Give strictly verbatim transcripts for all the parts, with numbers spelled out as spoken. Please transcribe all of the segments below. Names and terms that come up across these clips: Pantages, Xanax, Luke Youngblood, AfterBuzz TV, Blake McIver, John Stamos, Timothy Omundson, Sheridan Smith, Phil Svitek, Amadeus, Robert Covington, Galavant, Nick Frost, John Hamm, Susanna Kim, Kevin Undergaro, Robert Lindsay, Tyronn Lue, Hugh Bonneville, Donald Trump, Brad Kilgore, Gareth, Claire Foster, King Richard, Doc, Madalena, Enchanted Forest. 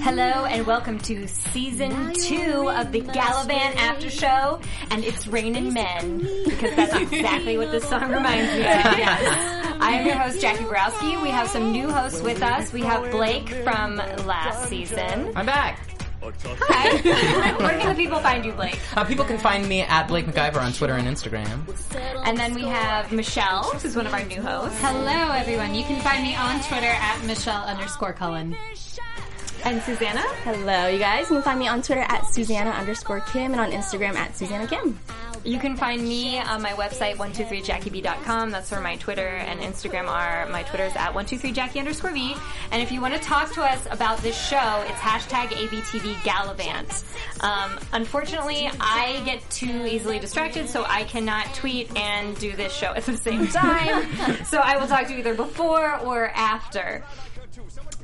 Hello and welcome to season two of the Galavant After Show, and it's Rainin' Men, because that's exactly what this song reminds me of. Yes. I am your host, Jacque Borowski. We have some new hosts with us. We have Blake from last season. I'm back. Hi. Where can the people find you, Blake? Uh, people can find me at Blake McIver on Twitter and Instagram. And then we have Michelle, who's one of our new hosts. Hello, everyone. You can find me on Twitter at Michelle underscore Cullen. And Susanna. Hello, you guys. You can find me on Twitter at Susanna underscore Kim and on Instagram at Susanna Kim. You can find me on my website, one two three jackie b dot com. That's where my Twitter and Instagram are. My Twitter's at one two three jackie underscore V. And if you want to talk to us about this show, it's hashtag A B T V Galavant. Um, unfortunately, I get too easily distracted, so I cannot tweet and do this show at the same time. So I will talk to you either before or after.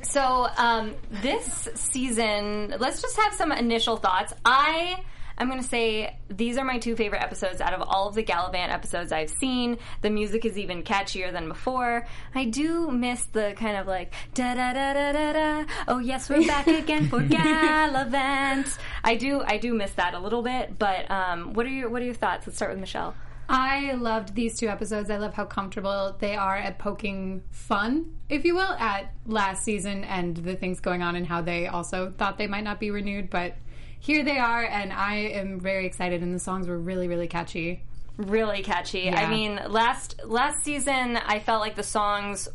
So um, this season, let's just have some initial thoughts. I... I'm going to say these are my two favorite episodes out of all of the Galavant episodes I've seen. The music is even catchier than before. I do miss the kind of like, da-da-da-da-da-da, oh yes, we're back again for Galavant. I do I do miss that a little bit, but um, what are your what are your thoughts? Let's start with Michelle. I loved these two episodes. I love how comfortable they are at poking fun, if you will, at last season and the things going on and how they also thought they might not be renewed, but... Here they are, and I am very excited, and the songs were really, really catchy. Really catchy. Yeah. I mean, last last season, I felt like the songs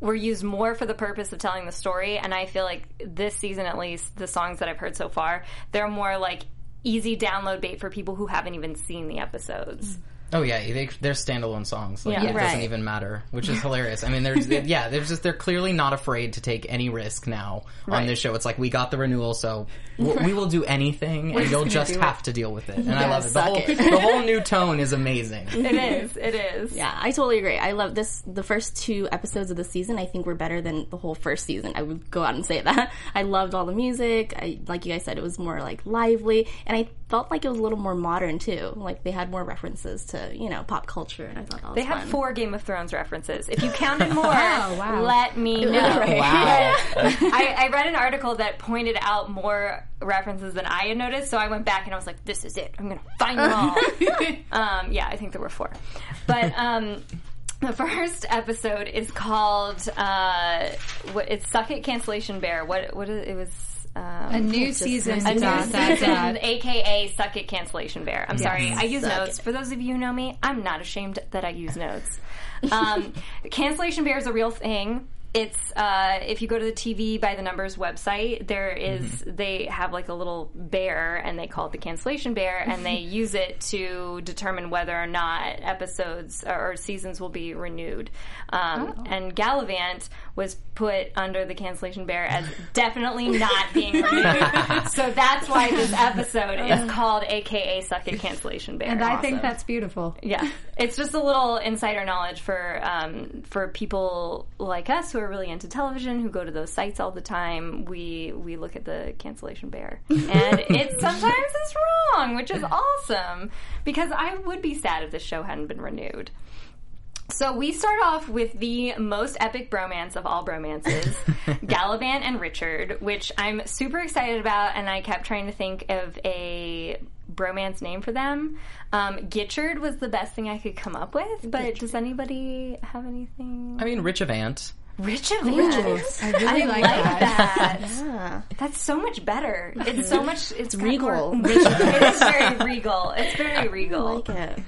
were used more for the purpose of telling the story, and I feel like this season, at least, the songs that I've heard so far, they're more like easy download bait for people who haven't even seen the episodes. Mm-hmm. Oh yeah, they, they're standalone songs. Like, yeah, it right. doesn't even matter, which is hilarious. I mean, they're yeah, they're just they're clearly not afraid to take any risk now right. on this show. It's like, we got the renewal, so w- right. we will do anything, We're and you'll just have it. to deal with it. And yeah, I love it. The whole it. the whole new tone is amazing. It is. It is. Yeah, I totally agree. I love this. The first two episodes of the season, I think, were better than the whole first season. I would go out and say that. I loved all the music. I, like you guys said, it was more like lively, and I felt like it was a little more modern too. Like, they had more references to, you know, pop culture, and I thought that was They had fun. four Game of Thrones references. If you counted more, oh, wow. let me know. Right. Wow. I, I read an article that pointed out more references than I had noticed, so I went back and I was like, this is it. I'm going to find them all. um, yeah, I think there were four. But um, the first episode is called, uh, it's Suck It Cancellation Bear. What, what is, it was... Um, a new season, a new dot, season, dot. A K A Suck It Cancellation Bear. I'm yes. sorry, I use Suck notes. It. For those of you who know me, I'm not ashamed that I use notes. Um, Cancellation Bear is a real thing. It's uh, if you go to the T V by the Numbers website, there is mm-hmm. they have like a little bear, and they call it the Cancellation Bear, and they use it to determine whether or not episodes or seasons will be renewed. Um, oh. And Galavant was put under the Cancellation Bear as definitely not being renewed. So that's why this episode is called A K A Suck It Cancellation Bear. And I awesome. think that's beautiful. Yeah, it's just a little insider knowledge for um, for people like us who are really into television, who go to those sites all the time. We we look at the Cancellation Bear, and it sometimes is wrong, which is awesome, because I would be sad if this show hadn't been renewed. So we start off with the most epic bromance of all bromances, Galavant and Richard, which I'm super excited about, and I kept trying to think of a bromance name for them. Um, Gitchard was the best thing I could come up with, but Gitchard. Does anybody have anything? I mean, Richavant. Richavant. Yes. I really I like, like that. that. Yeah. That's so much better. It's so much... It's regal. It's very regal. It's very regal. I like it.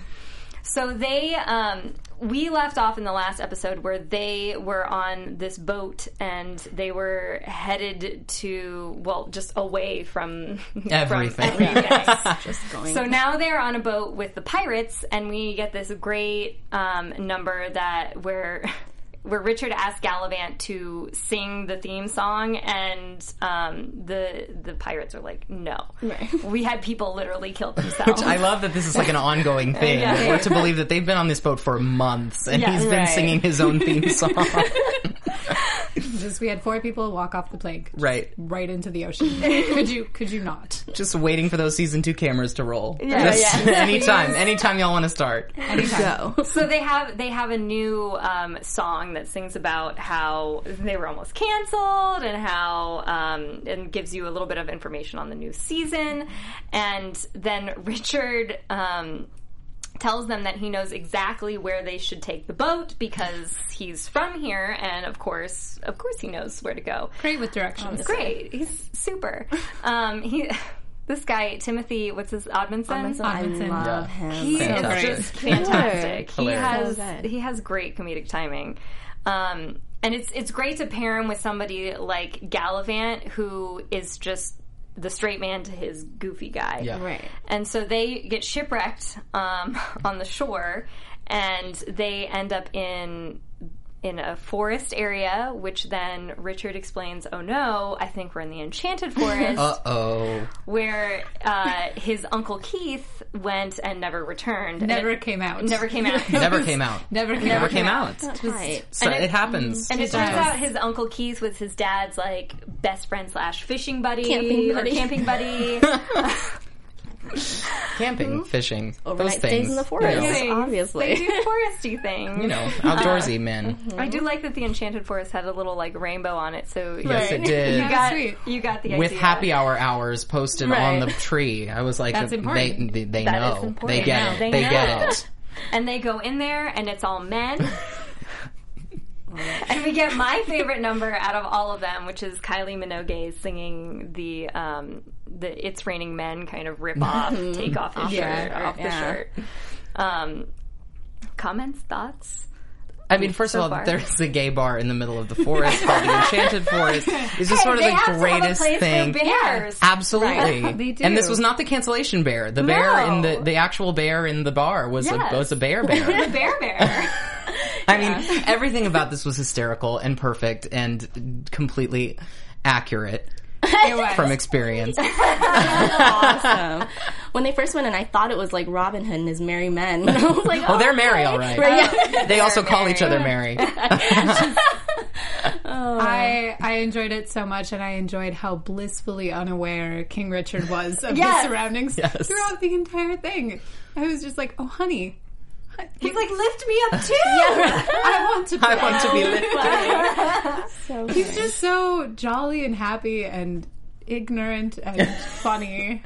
So they, um, we left off in the last episode where they were on this boat and they were headed to, well, just away from everything. From everything. Yes. Just going. So now they're on a boat with the pirates, and we get this great um, number that where where Richard asked Galavant to sing the theme song, and um, the the pirates are like, no. Right. We had people literally kill themselves. Which I love that this is like an ongoing thing. Yeah. We're to believe that they've been on this boat for months, and yeah, he's been right. singing his own theme song. Just, we had four people walk off the plank, right, right into the ocean. could you? Could you not? Just waiting for those season two cameras to roll. Yeah, just, yeah. Anytime, anytime y'all want to start. Anytime. So. so they have they have a new um, song that sings about how they were almost canceled and how um, and gives you a little bit of information on the new season, and then Richard. Um, tells them that he knows exactly where they should take the boat because he's from here, and of course, of course, he knows where to go. Great with directions. Oh, great, he's super. Um, he, this guy Timothy, what's his Omundson? I love him. He fantastic. Is just fantastic. he has he has great comedic timing. Um, and it's it's great to pair him with somebody like Galavant, who is just. The straight man to his goofy guy. Yeah. Right. And so they get shipwrecked um, on the shore, and they end up in in a forest area, which then Richard explains, oh no, I think we're in the Enchanted Forest. Uh-oh. Where uh, his Uncle Keith went and never returned. Never it, came out. Never came out. never came out. Never came never out. Came out. That's right. So it, it happens. And it turns out his Uncle Keith was his dad's, like, best friend slash fishing buddy. Camping buddy. Or camping buddy. Camping, fishing, overnight those things. Stays in the forest, you know. Obviously. They do foresty things. You know, outdoorsy uh, men. Mm-hmm. I do like that the Enchanted Forest had a little, like, rainbow on it, so... Yes, right. It did. you, got, sweet. you got the idea. With happy hour hours posted right. on the tree. I was like, That's important. they, they, they that know. Is important. They get they it. Know. They get it. And they go in there, and it's all men. And we get my favorite number out of all of them, which is Kylie Minogue singing the um, the "It's Raining Men" kind of rip off, mm-hmm. take off his yeah, shirt, off yeah. the shirt. Um, comments, thoughts. I mean, first so of all, far. There's a gay bar in the middle of the forest called the Enchanted Forest. It's just hey, sort of the greatest thing. Bears. Absolutely. Right. They do. And this was not the cancellation bear. The no. bear in the the actual bear in the bar was yes. a was a bear bear. The bear bear. I yeah. mean, everything about this was hysterical and perfect and completely accurate. It was. From experience. Awesome. When they first went in, I thought it was like Robin Hood and his merry men. I was like, oh, oh, they're merry, all right. right. Yeah. They also call merry. Each other merry. Oh. I I enjoyed it so much, and I enjoyed how blissfully unaware King Richard was of yes. his surroundings yes. throughout the entire thing. I was just like, oh, honey. He's like, lift me up too. Yeah, right. I want to. Play. I want to be lifted. So he's nice. Just so jolly and happy and ignorant and funny.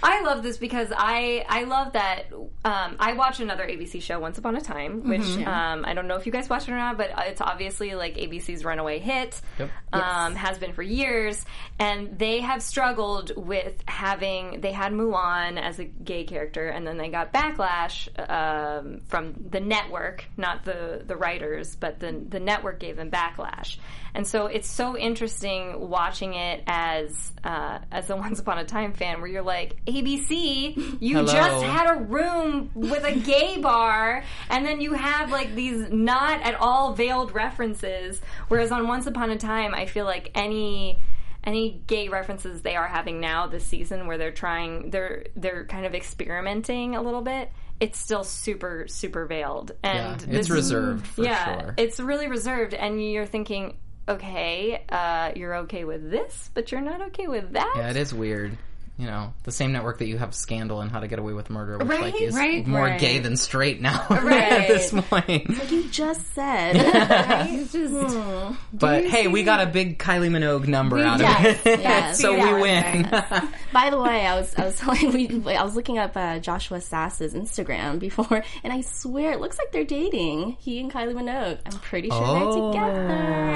I love this because I I love that um, I watch another A B C show, Once Upon a Time, which mm-hmm. um, I don't know if you guys watch it or not, but it's obviously like A B C's runaway hit, yep. um, yes. has been for years, and they have struggled with having, they had Mulan as a gay character, and then they got backlash um, from the network, not the, the writers, but the the network gave them backlash. And so it's so interesting watching it as uh, as a Once Upon a Time fan, where you're like, A B C, you Hello. Just had a room with a gay bar, and then you have like these not at all veiled references. Whereas on Once Upon a Time, I feel like any any gay references they are having now this season, where they're trying, they're they're kind of experimenting a little bit. It's still super, super veiled, and yeah, it's this, reserved. For yeah, sure. It's really reserved, and you're thinking. Okay, uh, you're okay with this, but you're not okay with that. Yeah, it is weird. You know, the same network that you have Scandal and How to Get Away with Murder, which right, like is right, more right. gay than straight now right. at this point. It's like you just said. Right? It's just, mm. But hey, we got a big Kylie Minogue number we, out yes, of it, yes, so we win. Nice. By the way, I was I was telling we, I was looking up uh, Joshua Sasse's Instagram before, and I swear it looks like they're dating. He and Kylie Minogue. I'm pretty sure oh, they're together.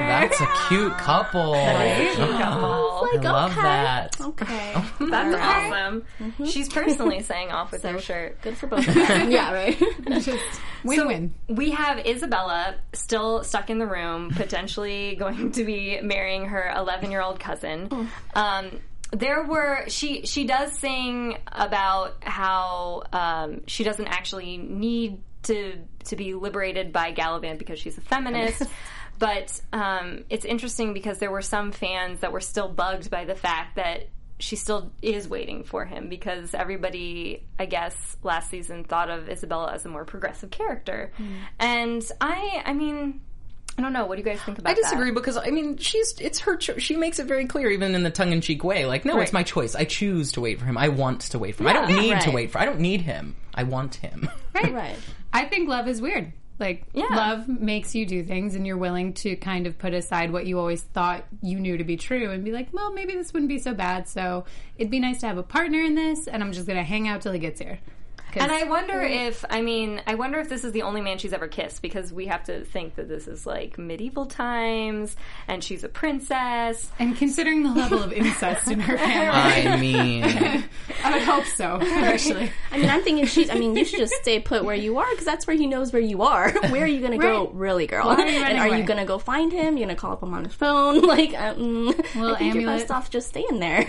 That's a cute couple. That is a cute couple. I, was like, I okay, love that. Okay. That's That's awesome. Mm-hmm. She's personally saying off with so, her shirt. Good for both of them. Yeah, right? Just win-win. So we have Isabella still stuck in the room, potentially going to be marrying her eleven-year-old cousin. Oh. Um, there were... She, she does sing about how um, she doesn't actually need to to be liberated by Galavant because she's a feminist. But um, it's interesting because there were some fans that were still bugged by the fact that she still is waiting for him, because everybody, I guess, last season thought of Isabella as a more progressive character. Mm. And I, I mean... I don't know. What do you guys think about that? I disagree that? Because, I mean, she's it's her cho- she makes it very clear, even in the tongue-in-cheek way. Like, no, right. It's my choice. I choose to wait for him. I want to wait for him. Yeah, I don't need right. to wait for I don't need him. I want him. Right, right. I think love is weird. Like, yeah. love makes you do things, and you're willing to kind of put aside what you always thought you knew to be true and be like, well, maybe this wouldn't be so bad, so it'd be nice to have a partner in this, and I'm just going to hang out till he gets here. And I wonder if, I mean, I wonder if this is the only man she's ever kissed, because we have to think that this is, like, medieval times, and she's a princess. And considering the level of incest in her family. I mean. I would hope so, actually. I mean, I'm thinking she's, I mean, you should just stay put where you are, because that's where he knows where you are. Where are you going right. to go, really, girl? Well, and are away? You going to go find him? You're going to call up him on his phone? Like, um, I think you're best off just staying there.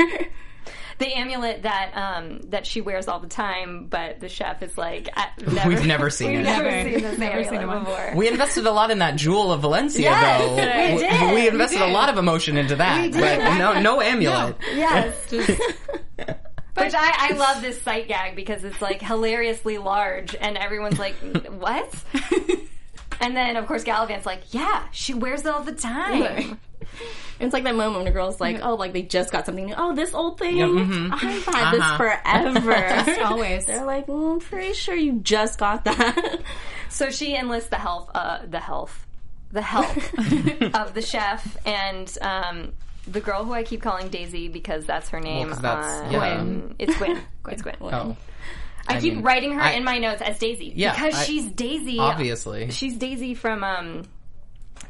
The amulet that um, that she wears all the time, but the chef is like, never, we've never seen we've it. Never seen this never seen it before. We invested a lot in that jewel of Valencia, yes, though. We did. We invested we did. a lot of emotion into that, we did. But no, no amulet. No. Yes. Just... But I, I love this sight gag because it's like hilariously large, and everyone's like, what? And then of course Galavant's like, yeah, she wears it all the time. Right. And it's like that moment when a girl's like, oh, like they just got something new. Oh, this old thing? Yep, mm-hmm. I've had uh-huh. this forever. Just always. They're like, well, I'm pretty sure you just got that. So she enlists the help, uh, the help, the help of the chef and um, the girl who I keep calling Daisy because that's her name. Well, that's, um, yeah. Gwen. It's Gwen. It's Gwen. Oh. I, I keep mean, writing her I, in my notes as Daisy. Yeah, because I, she's Daisy. Obviously. She's Daisy from... Um,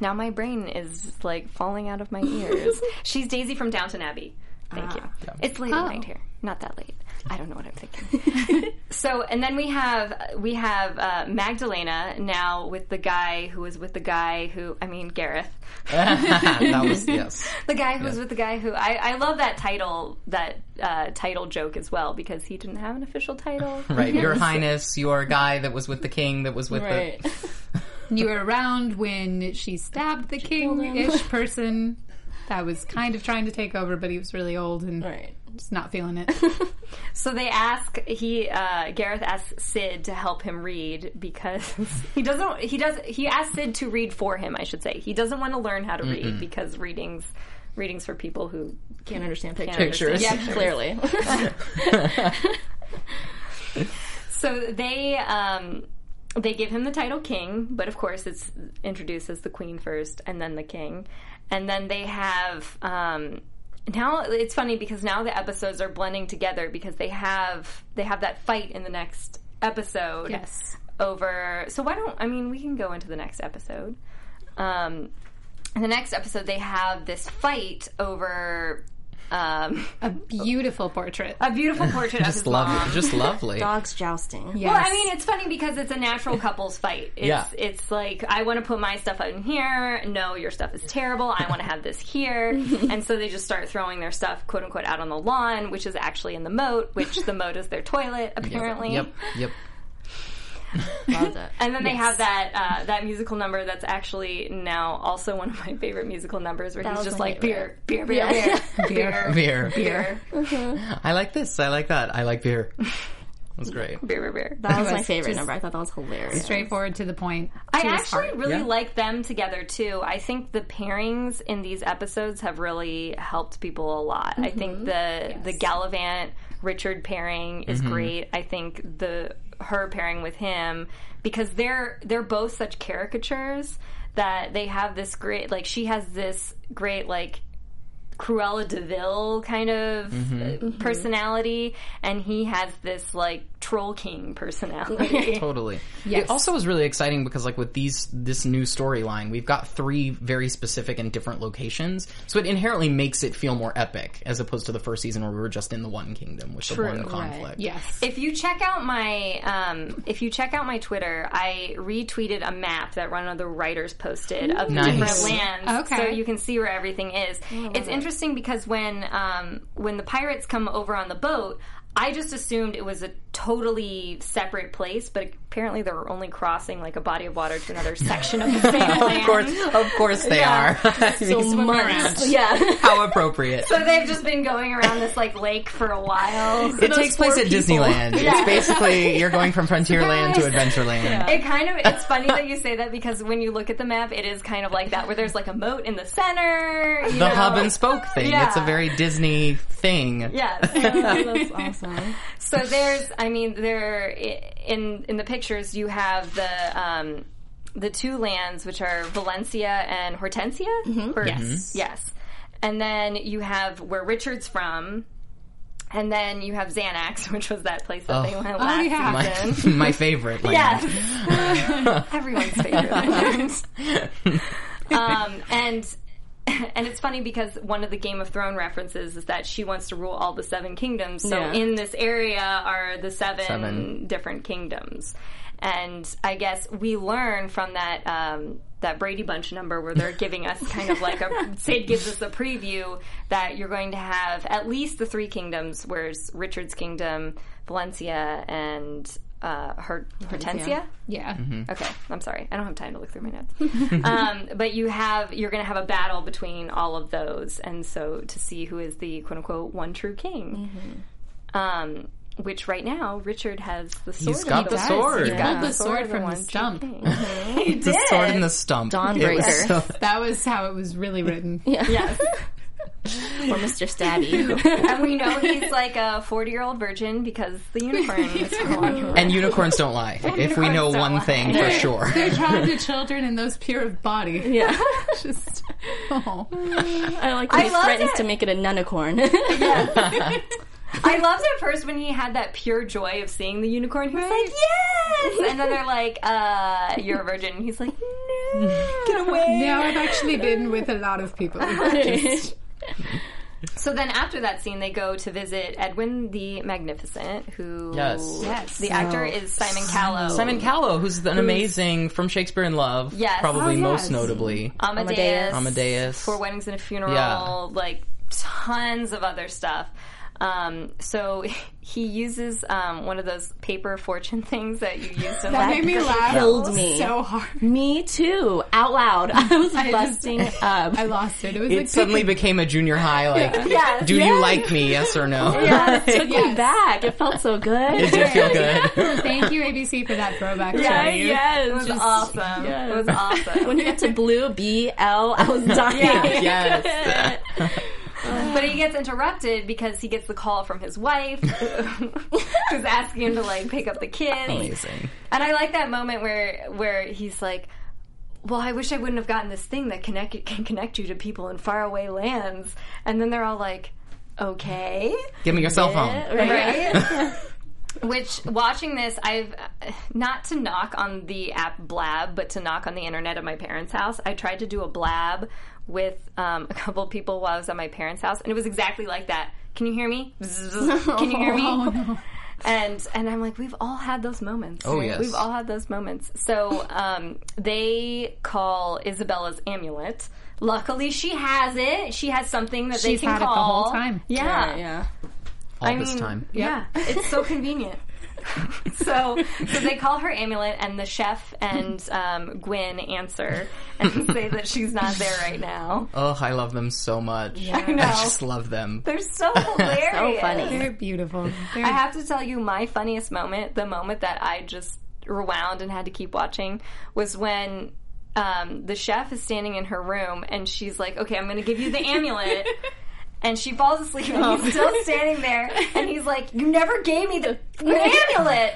Now my brain is, like, falling out of my ears. She's Daisy from Downton Abbey. Thank ah, you. Yeah. It's late at oh. night here. Not that late. I don't know what I'm thinking. So, and then we have we have uh, Madalena now with the guy who was with the guy who, I mean, Gareth. That was, yes. The guy who yeah. was with the guy who, I, I love that title, that uh, title joke as well, because he didn't have an official title. Right, yes. Your Highness, your guy that was with the king that was with right. the... You were around when she stabbed the king-ish person that was kind of trying to take over, but he was really old and right. just not feeling it. So they ask he uh, Gareth asks Sid to help him read because he doesn't. He does. He asks Sid to read for him. I should say he doesn't want to learn how to mm-hmm. read because readings. Readings for people who can't understand pictures. Can't pictures. Understand. Yeah, clearly. So they. Um, They give him the title king, but of course it's introduced as the queen first and then the king. And then they have... Um, now it's funny because now the episodes are blending together because they have they have that fight in the next episode. Yes. Over... So why don't... I mean, we can go into the next episode. Um, in the next episode, they have this fight over... Um, a beautiful portrait. A beautiful portrait of his lovely, mom. Just lovely. Dogs jousting. Yes. Well, I mean, it's funny because it's a natural couples fight. It's, yeah. it's like, I want to put my stuff in here. No, your stuff is terrible. I want to have this here. And so they just start throwing their stuff, quote unquote, out on the lawn, which is actually in the moat, which the moat is their toilet, apparently. Yep, yep. Love that. And then yes. they have that uh, that musical number that's actually now also one of my favorite musical numbers where that he's just like beer, beer, beer, beer, beer, beer, beer. Mm-hmm. I like this. I like that. I like beer. It was great. Beer, beer, beer. That was my favorite number. I thought that was hilarious. Straightforward to the point. I actually heart. really yeah. like them together, too. I think the pairings in these episodes have really helped people a lot. Mm-hmm. I think the, yes. the Galavant Richard pairing is mm-hmm. great. I think the... her pairing with him because they're they're both such caricatures that they have this great like she has this great like Cruella de Vil kind of mm-hmm. personality, mm-hmm. and he has this like troll king personality. Totally. Yes. It also is really exciting because like with these this new storyline, we've got three very specific and different locations, so it inherently makes it feel more epic as opposed to the first season where we were just in the one kingdom with True, the one conflict. Right. Yes. If you check out my um, if you check out my Twitter, I retweeted a map that one of the writers posted of nice. different lands, okay. so you can see where everything is. Oh, it's interesting. Interesting because when um, when the pirates come over on the boat, I just assumed it was a totally separate place, but apparently they were only crossing like a body of water to another section of the same land. Of course, of course they yeah. are. So months, yeah. How appropriate. So they've just been going around this like lake for a while. So it takes place at people. Disneyland. Yeah. It's basically you're going from Frontierland to Adventureland. Yeah. It kind of it's funny that you say that because when you look at the map, it is kind of like that where there's like a moat in the center. You the know? hub and spoke thing. Yeah. It's a very Disney thing. Yes, that's awesome. So there's, I mean, there in in the pictures you have the um, the two lands, which are Valencia and Hortensia. Mm-hmm. Or, yes, yes, and then you have where Richard's from, and then you have Xanax, which was that place that oh. they went last oh, yeah. season. My, my favorite land. Yes, everyone's favorite land. um, and. And it's funny because one of the Game of Thrones references is that she wants to rule all the seven kingdoms. So yeah. in this area are the seven, seven different kingdoms. And I guess we learn from that um, that Brady Bunch number where they're giving us kind of like a... Sid gives us a preview that you're going to have at least the three kingdoms, whereas Richard's kingdom, Valencia, and... Uh, her Hortensia? Yeah. Mm-hmm. Okay. I'm sorry. I don't have time to look through my notes. um, but you have, you're going to have a battle between all of those. And so to see who is the quote unquote one true king. Mm-hmm. Um, which right now, Richard has the sword. He's got the, the sword. He yeah. pulled the sword, sword from the stump. Mm-hmm. He did. The sword in the stump. Dawnbreaker. So... That was how it was really written. Yeah. Yes. Or Mister Stabby. And we know he's like a forty-year-old virgin because the unicorn is on. And unicorns don't lie, well, if we know one lie. thing for sure. They're trying to children in those pure of body. Yeah. Just, oh. I like that he threatens it. to make it a nunicorn. Yeah. I loved at first when he had that pure joy of seeing the unicorn. He was right. like, yes! And then they're like, uh, you're a virgin. And he's like, no, get away. Now I've actually been with a lot of people. Just... So then after that scene, they go to visit Edwin the Magnificent, who... Yes. yes. The actor oh. is Simon Callow. Simon Callow, who's an amazing... From Shakespeare in Love. Yes. Probably oh, yes. most notably. Amadeus. Amadeus. Four Weddings and a Funeral. Yeah. Like, tons of other stuff. Um, so he uses um, one of those paper fortune things that you used in that made me laugh. Killed me so hard. Me too. Out loud, I was I busting just, up. I lost it. It, was it like suddenly picking. became a junior high. Like, yeah. yes. do yes. you like me? Yes or no? Yeah, it took yes. me back. It felt so good. It did feel good. Thank you, A B C, for that throwback. Yeah, to yes, it was just, awesome. Yes. It was awesome. When you got to blue B L, I was dying. Yes. yes. But he gets interrupted because he gets the call from his wife who's asking him to, like, pick up the kids. Amazing. And I like that moment where where he's like, well, I wish I wouldn't have gotten this thing that connect can connect you to people in faraway lands. And then they're all like, okay. Give me your cell phone. Right? right? Which, watching this, I've, not to knock on the app Blab, but to knock on the internet at my parents' house, I tried to do a Blab with um, a couple people while I was at my parents' house, and it was exactly like that. Can you hear me? Can you hear me? Oh, no. And and I'm like, we've all had those moments. Oh, yes. We've all had those moments. So um, they call Isabella's amulet. Luckily, she has it. She has something that She's they can call. She's had it the whole time. Yeah. Yeah. yeah. All I this mean, time. Yeah. Yep. It's so convenient. So, so they call her amulet, and the chef and um, Gwen answer and say that she's not there right now. Oh, I love them so much. Yeah. I know. I just love them. They're so hilarious. So funny. They're beautiful. They're... I have to tell you, my funniest moment, the moment that I just rewound and had to keep watching, was when um, the chef is standing in her room, and she's like, okay, I'm going to give you the amulet. And she falls asleep, and he's still standing there, and he's like, you never gave me the amulet!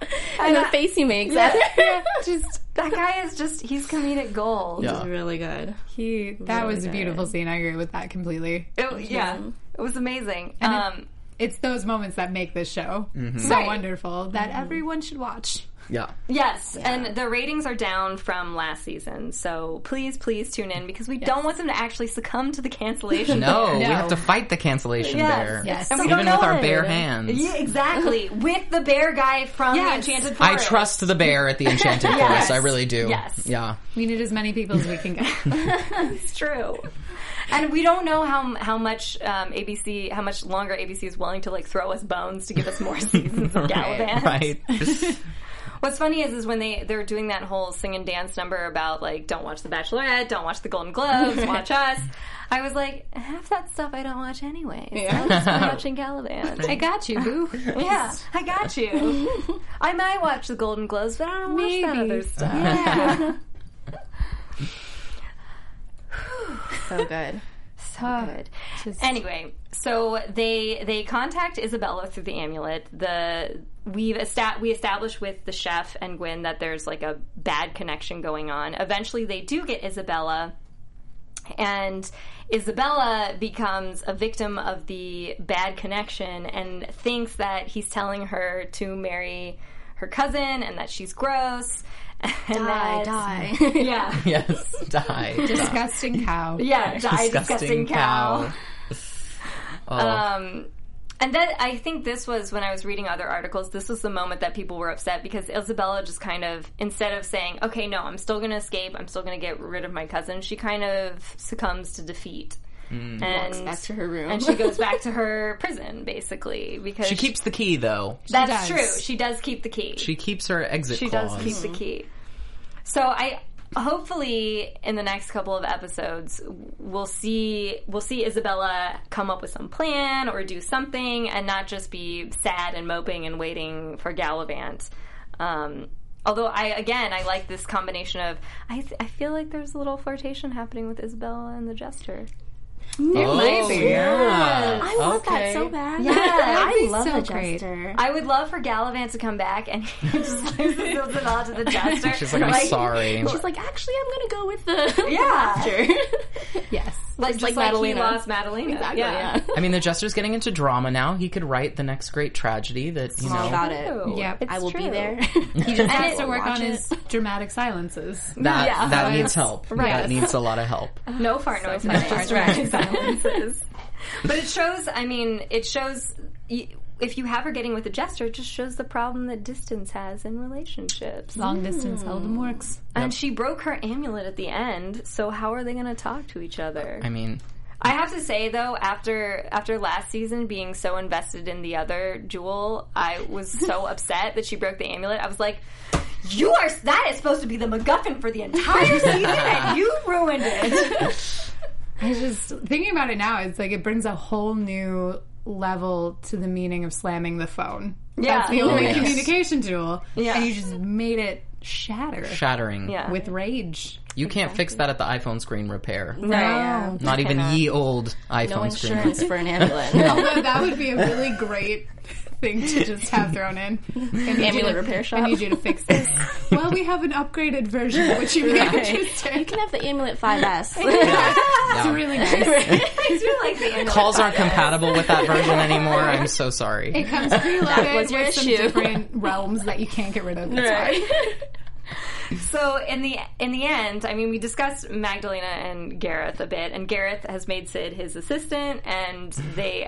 And, and the I, face he makes. Yeah, yeah, just, That guy is just, he's comedic gold. Yeah. He's really good. He That really was a beautiful good. scene. I agree with that completely. It, yeah. Amazing. It was amazing. And um, it, it's those moments that make this show mm-hmm. so right. wonderful that mm-hmm. everyone should watch. Yeah. Yes, yeah. And the ratings are down from last season, so please, please tune in because we yes. don't want them to actually succumb to the cancellation. no, no, we have to fight the cancellation yes. bear. Yes, and so even good. with our bare hands. Yeah, exactly, with the bear guy from yes. the Enchanted Forest. I trust the bear at the Enchanted yes. Forest. I really do. Yes. Yeah. We need as many people as we can get. It's true. And we don't know how how much um, A B C, how much longer A B C is willing to like throw us bones to give us more seasons of Galavant. Right. right. What's funny is is when they, they're doing that whole sing and dance number about, like, don't watch The Bachelorette, don't watch The Golden Globes, watch us. I was like, half that stuff I don't watch anyway. Yeah. I'm just watching Galavant. I got you, boo. Yeah, I got you. I might watch The Golden Globes, but I don't Maybe. watch that other stuff. Yeah. So good. So good. Just... Anyway, so they they contact Isabella through the amulet. The... We've esta- we established with the chef and Gwen that there's like a bad connection going on. Eventually they do get Isabella, and Isabella becomes a victim of the bad connection and thinks that he's telling her to marry her cousin and that she's gross. And die, die. Yeah. Yes, die. Disgusting die. cow. Yeah, die, disgusting, disgusting cow. cow. Oh. Um... And then I think this was, when I was reading other articles, this was the moment that people were upset because Isabella just kind of, instead of saying, okay, no, I'm still going to escape, I'm still going to get rid of my cousin, she kind of succumbs to defeat. Mm. And walks back to her room. And she goes back to her prison, basically. Because she keeps the key, though. She that's does. true. She does keep the key. She keeps her exit she clause. She does keep mm. the key. So I... Hopefully, in the next couple of episodes, we'll see we'll see Isabella come up with some plan or do something, and not just be sad and moping and waiting for Galavant. Um, although, I again, I like this combination of I th- I feel like there's a little flirtation happening with Isabella and the Jester. There oh, might be. Yeah. I want okay. that so bad. Yeah, I love so the Jester. Great. I would love for Galavant to come back and he just like builds it all to the Jester. She's like, I'm like, sorry. She's like, actually, I'm going to go with the yeah. Jester. Yes. Like, just like, like Madalena. He lost Madalena. Exactly, yeah. yeah. I mean, the Jester's getting into drama now. He could write the next great tragedy that, you it's know. All about it. Yep. It's I will true. be there. He just has to work on it. his dramatic silences. That yeah. that yes. needs help. Right. That needs a lot of help. No fart so noise. No fart dramatic silences. But it shows, I mean, it shows... Y- If you have her getting with a Jester, it just shows the problem that distance has in relationships. Long mm. distance seldom works. And yep. she broke her amulet at the end, so how are they going to talk to each other? I mean... I have to say, though, after after last season being so invested in the other Jewel, I was so upset that she broke the amulet. I was like... You are, that is supposed to be the MacGuffin for the entire season, and you ruined it! I just... Thinking about it now, it's like it brings a whole new... level to the meaning of slamming the phone. Yeah. That's the only yes. communication tool. Yeah. And you just made it shatter. Shattering. Yeah. With rage. You exactly. can't fix that at the iPhone screen repair. No. no. Not even ye old iPhone no insurance screen repair. for an amulet. no. Although that would be a really great thing to just have thrown in. Amulet repair shop. I need you to fix this. Well, we have an upgraded version, which you really interested. You can have the amulet five S. Yeah. Yeah. It's really nice. I do like the amulet Calls five S. Aren't compatible with that version anymore. I'm so sorry. It comes preloaded with issue. some different realms that you can't get rid of. That's right. Why. So in the in the end, I mean, we discussed Magdalena and Gareth a bit, and Gareth has made Sid his assistant, and they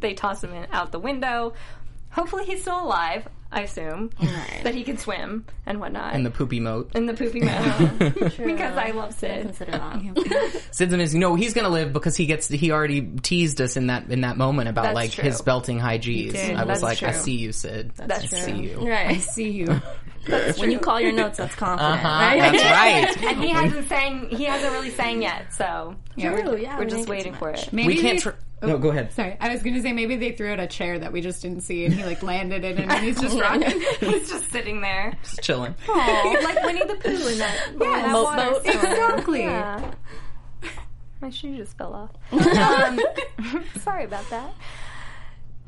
they toss him in, out the window. Hopefully he's still alive, I assume, right. that he can swim and whatnot. In the poopy moat. In the poopy moat. Yeah. Because I love Sid. That. Sid's amazing. No, he's going to live because he gets. He already teased us in that in that moment about That's like true. his belting high G's. I That's was like, true. I see you, Sid. That's I true. see you. Right. I see you. That's when you call your notes, that's confident. Uh-huh, right? That's right. And he hasn't sang. He hasn't really sang yet, so yeah, True, we're, yeah, we're just waiting for it. Maybe we can't. Tr- oh, no, go ahead. Sorry, I was going to say maybe they threw out a chair that we just didn't see, and he like landed it, and he's just rocking. He's just sitting there, just chilling. Aww, like Winnie the Pooh in that. Yeah, boat, boat. exactly. Yeah. My shoe just fell off. Um, sorry about that.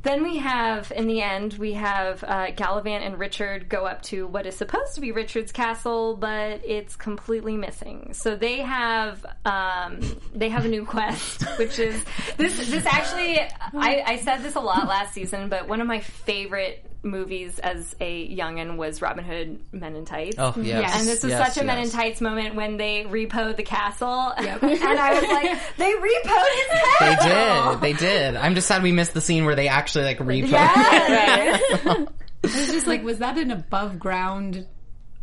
Then we have, in the end, we have uh, Galavant and Richard go up to what is supposed to be Richard's castle, but it's completely missing. So they have um, they have a new quest, which is this. This actually, I, I said this a lot last season, but one of my favorite movies as a youngin was Robin Hood Men in Tights. Oh, yes. yes. And this was yes, such a yes. Men in Tights moment when they repoed the castle. Yep. And I was like, they repoed his castle! They did. They did. I'm just sad we missed the scene where they actually, like, repoed yes. it. Yes! It was just like, was that an above-ground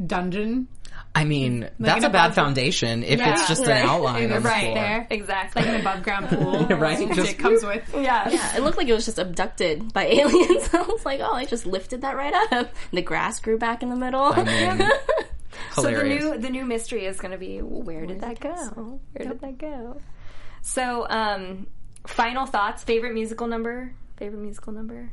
dungeon? I mean, like that's a bad foundation if yeah, it's just right. an outline on the right floor. There. Exactly. Like an above-ground pool. right? Just, it comes with. Yeah. yeah. It looked like it was just abducted by aliens. I was like, oh, I just lifted that right up. And the grass grew back in the middle. I mean, hilarious. So the new, the new mystery is going to be, where did that go? Where did that go? So, um, final thoughts. Favorite musical number? Favorite musical number?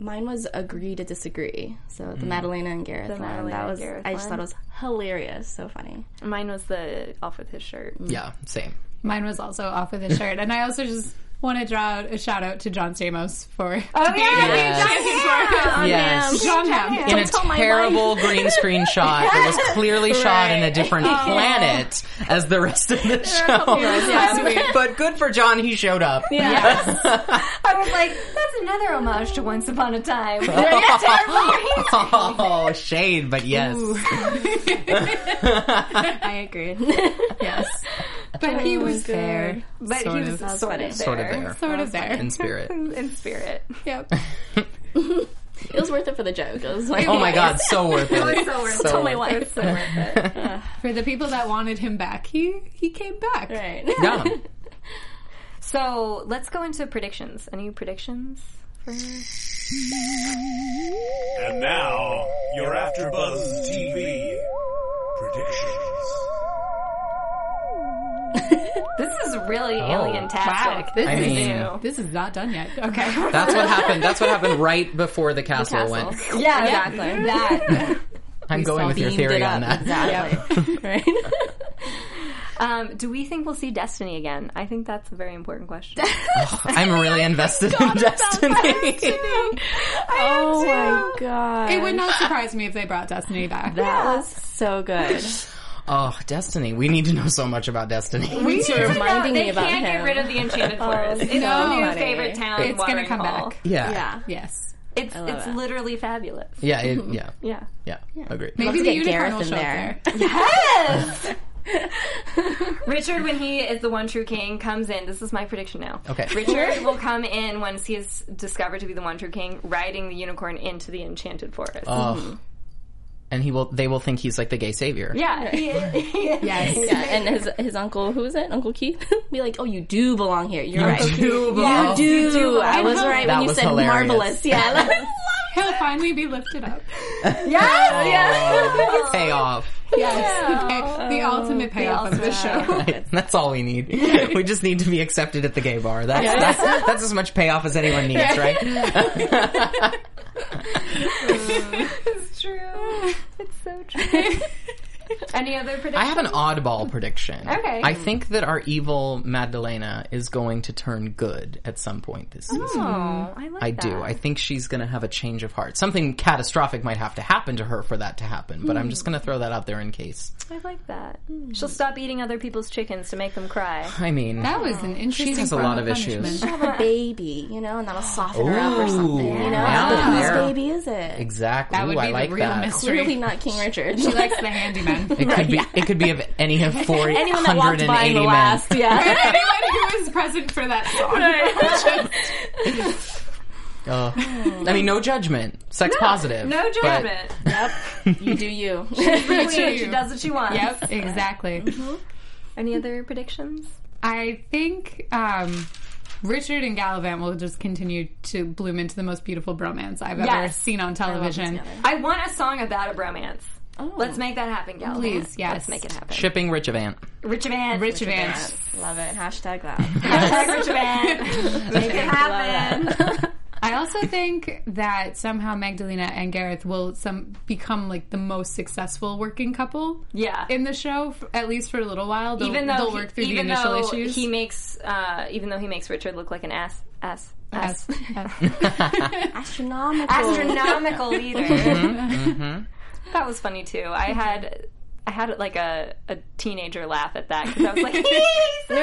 Mine was Agree to Disagree. So the mm. Madalena and Gareth the one. That was, Gareth I just one. Thought it was hilarious. So funny. Mine was the Off With His Shirt. Yeah, same. Mine was also Off With His Shirt. And I also just want to draw a shout out to John Stamos for... Oh, yeah! Yes. yes. John Hamm. Yes. In a terrible green screen shot that was clearly right. shot in a different oh, planet yeah. as the rest of the show. Yeah. But good for John, he showed up. Yeah. Yes. I was like, that's another homage to Once Upon a Time. oh, shade, but yes. I agree. Yes. But he was there. But he was sort of there. Sort of there. In spirit. In spirit. Yep. It was worth it for the joke. It was like, oh my god, so worth it. It was so worth it. I told my wife. It was so worth it. Uh, for the people that wanted him back, he, he came back. Right. Yeah. yeah. So, let's go into predictions. Any predictions? For... And now, your AfterBuzz T V predictions. This is really oh, alien tactic. Wow. This I is mean, new. This is not done yet. Okay. That's what happened. That's what happened right before the castle, the castle. went. Yeah, exactly. That. I'm we going with your theory on that. Exactly. right. Um, do we think we'll see Destiny again? I think that's a very important question. oh, I'm really invested in Destiny. Destiny. I oh am too. My god! It would not surprise me if they brought Destiny back. That yeah. was so good. Oh, Destiny. We need to know so much about Destiny. We need to remind me about him. They can't get rid of the Enchanted Forest. It's no the new money. Favorite town. It's going to come hall. Back. Yeah. yeah. Yes. It's it's that. Literally fabulous. Yeah. It, yeah. yeah. Yeah. Yeah. Agreed. Maybe the unicorn will show there. there. Yes! Richard, when he is the one true king, comes in. This is my prediction now. Okay. Richard will come in once he is discovered to be the one true king, riding the unicorn into the Enchanted Forest. Oh. Mm-hmm. And he will. They will think he's like the gay savior. Yeah, he is. He is. Yes. Yeah. And his his uncle, who is it? Uncle Keith. Be like, oh, you do belong here. You're you right. Do belong. You do. You do. I was right that when you said hilarious. Marvelous. Yeah, I love he'll that. Finally be lifted up. yes, yes. Payoff. Yes, yeah. the, pay, the ultimate payoff the of the show. Right. That's all we need. We just need to be accepted at the gay bar. That's yeah. that's, that's as much payoff as anyone needs, yeah. right? It's true. It's so true. Any other predictions? I have an oddball prediction. Okay. I think that our evil Madalena is going to turn good at some point this season. Oh, I like I that. I do. I think she's going to have a change of heart. Something catastrophic might have to happen to her for that to happen, but mm. I'm just going to throw that out there in case. I like that. Mm. She'll stop eating other people's chickens to make them cry. I mean... That was an interesting... She has a lot of punishment. Issues. She'll have a baby, you know, and that'll soften Ooh, her up or something, you know? Yeah. But whose baby is it? Exactly. That would Ooh, be I like the real that. Mystery. Clearly not King Richard. She likes the handyman. It could right, be. Yeah. It could be of any of four hundred and eighty men. The last, yeah. Anyone who was present for that song. Right. uh, I mean, no judgment. Sex no, positive. No judgment. Yep. You do you. She's really she, she does what she wants. Yep. Exactly. Mm-hmm. Any other predictions? I think um, Richard and Galavant will just continue to bloom into the most beautiful bromance I've yes. ever seen on television. I, I want a song about a bromance. Oh. Let's make that happen, Galavant. Please, yes. Let's make it happen. Shipping Richavant. Richavant. Richavant. Love it. Hashtag that. Hashtag Richavant. Make it happen. I also think that somehow Magdalena and Gareth will some become like the most successful working couple. Yeah. In the show, f- at least for a little while. They'll, even though they'll work through he, the initial issues. He makes, uh, even though he makes Richard look like an ass, ass. As, as. Astronomical. Astronomical leader. Mm-hmm, mm-hmm. That was funny too. I had I had like a, a teenager laugh at that because I was like,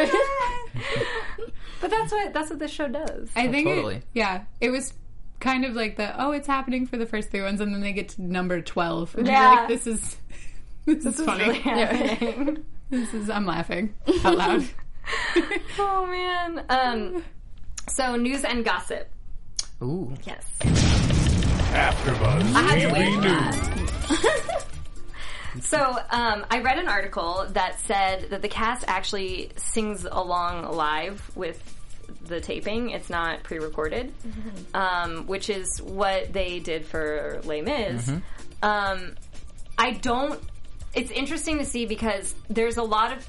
"Hey!" But that's what that's what this show does. I think oh, totally. It, yeah, it was kind of like the oh, it's happening for the first three ones, and then they get to number twelve. And yeah, like, this is this, this is funny. Really yeah. This is I'm laughing out loud. Oh man. Um. So, news and gossip. Ooh. Yes. AfterBuzz T V News. So, um, I read an article that said that the cast actually sings along live with the taping. It's not pre-recorded, mm-hmm. um, which is what they did for Les Mis. Mm-hmm. Um, I don't... It's interesting to see because there's a lot of...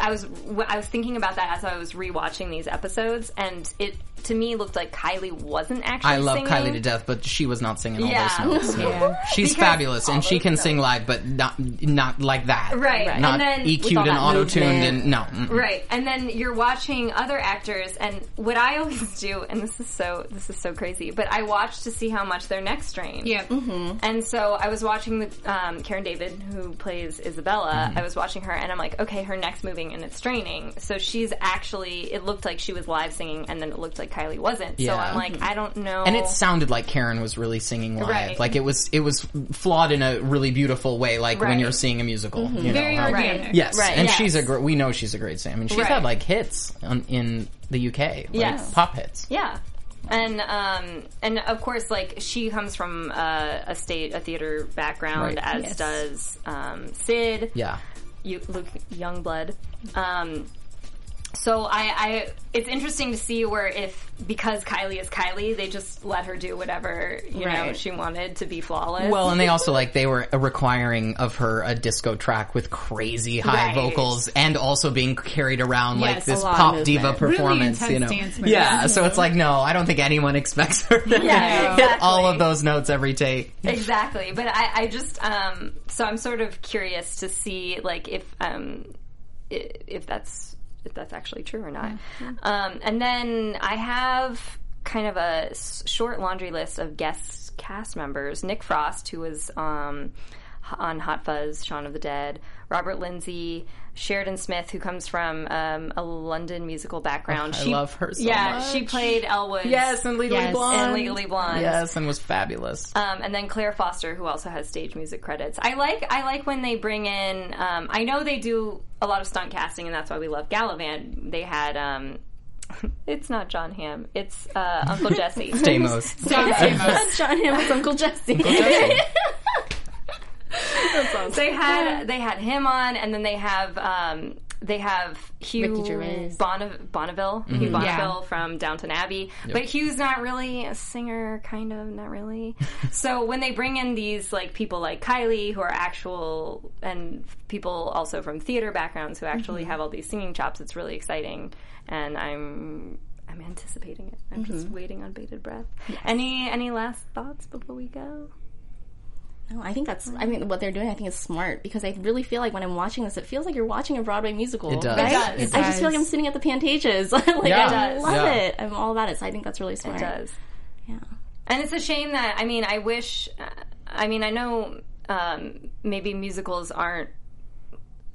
I was I was thinking about that as I was rewatching these episodes, and it to me looked like Kylie wasn't actually. I love singing. Kylie to death, but she was not singing all yeah. those notes. Yeah. She's because fabulous, and she can notes. sing live, but not not like that. Right, right. Not and then, E Q'd and auto-tuned, and no. Mm-mm. Right, and then you're watching other actors, and what I always do, and this is so this is so crazy, but I watch to see how much they're neck strained. Yeah, mm-hmm. And so I was watching the um, Karen David, who plays Isabella. Mm-hmm. I was watching her, and I'm like, okay, her neck's moving and it's straining, so she's actually. It looked like she was live singing, and then it looked like. Kylie wasn't, yeah. So I'm like, mm-hmm. I don't know. And it sounded like Karen was really singing live. Right. Like it was, it was flawed in a really beautiful way, like right. when you're seeing a musical. Mm-hmm. You Very know? organic. Right. Yes, right. and yes. she's a gr- we know she's a great singer. I mean, she's right. had like hits on, in the U K, like yes. pop hits. Yeah, and um, and of course, like she comes from uh, a state, a theater background, right. as yes. does um, Sid. Yeah, you, Luke Youngblood. Um, So I, I, it's interesting to see where if, because Kylie is Kylie, they just let her do whatever, you right. know, she wanted to be flawless. Well, and they also, like, they were requiring of her a disco track with crazy high right. vocals and also being carried around yes, like this pop diva performance, really you know. Dance yeah, so it's like, no, I don't think anyone expects her to yeah, hit exactly. all of those notes every take. Exactly, but I, I just, um, so I'm sort of curious to see, like, if, um, if that's... if that's actually true or not. Mm-hmm. Um, and then I have kind of a s- short laundry list of guest cast members. Nick Frost, who was um, on Hot Fuzz, Shaun of the Dead, Robert Lindsay, Sheridan Smith, who comes from um, a London musical background. Oh, I she, love her so yeah, much. Yeah, she played Elwood. Yes, in Legally yes. Blonde. And Legally Blonde. Yes, and was fabulous. Um, and then Claire Foster, who also has stage music credits. I like I like when they bring in... Um, I know they do a lot of stunt casting, and that's why we love Galavant. They had... Um, it's not John Hamm. It's uh, Uncle Jesse. Stamos. Stamos. Stamos. John Hamm was Uncle Jesse. Uncle Jesse. Awesome. They had yeah. they had him on, and then they have um, they have Hugh Bonnev- Bonneville, mm-hmm. Hugh Bonneville yeah. from Downton Abbey. Yep. But Hugh's not really a singer, kind of not really. So when they bring in these like people like Kylie, who are actual, and people also from theater backgrounds who actually mm-hmm. have all these singing chops, it's really exciting, and I'm. I'm anticipating it. I'm mm-hmm. just waiting on bated breath. Yes. Any any last thoughts before we go? No, I think that's, I mean, what they're doing, I think is smart, because I really feel like when I'm watching this, it feels like you're watching a Broadway musical. It does. Right? It does. It does. I just feel like I'm sitting at the Pantages. like, yeah. I love yeah. it. I'm all about it, so I think that's really smart. It does. Yeah. And it's a shame that, I mean, I wish, I mean, I know um, maybe musicals aren't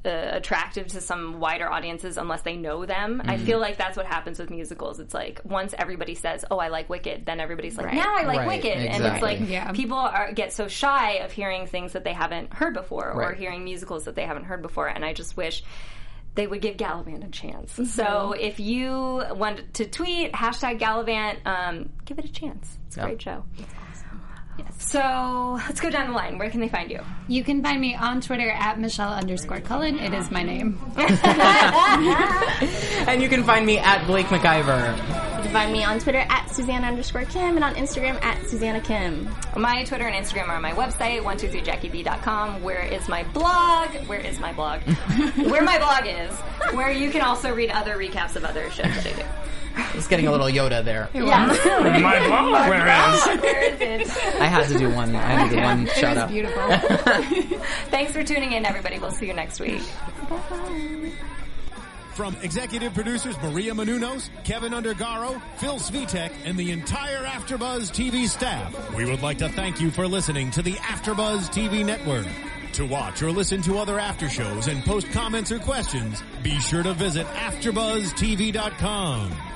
Uh, attractive to some wider audiences unless they know them. Mm-hmm. I feel like that's what happens with musicals. It's like once everybody says, oh, I like Wicked, then everybody's like, right. now I like right. Wicked. Exactly. And it's like yeah. people are, get so shy of hearing things that they haven't heard before right. or hearing musicals that they haven't heard before. And I just wish they would give Galavant a chance. Mm-hmm. So if you want to tweet, hashtag Galavant, um, give it a chance. It's a yep. great show. Yes. So, let's go down the line. Where can they find you? You can find me on Twitter at Michelle underscore Cullen. It is my name. And you can find me at Blake McIver. You can find me on Twitter at Susanna underscore Kim and on Instagram at Susanna Kim. My Twitter and Instagram are on my website, one two three jackie b dot com. Where is my blog? Where is my blog? Where my blog is. Where you can also read other recaps of other shows that I do. It's getting a little Yoda there. Yeah. My mom, where is? Where is it? I had to do one. I had to do one. Shout out. Beautiful. Thanks for tuning in, everybody. We'll see you next week. Bye. From executive producers Maria Menounos, Kevin Undergaro, Phil Svitek, and the entire AfterBuzz T V staff, we would like to thank you for listening to the AfterBuzz T V network. To watch or listen to other after shows and post comments or questions, be sure to visit after buzz t v dot com.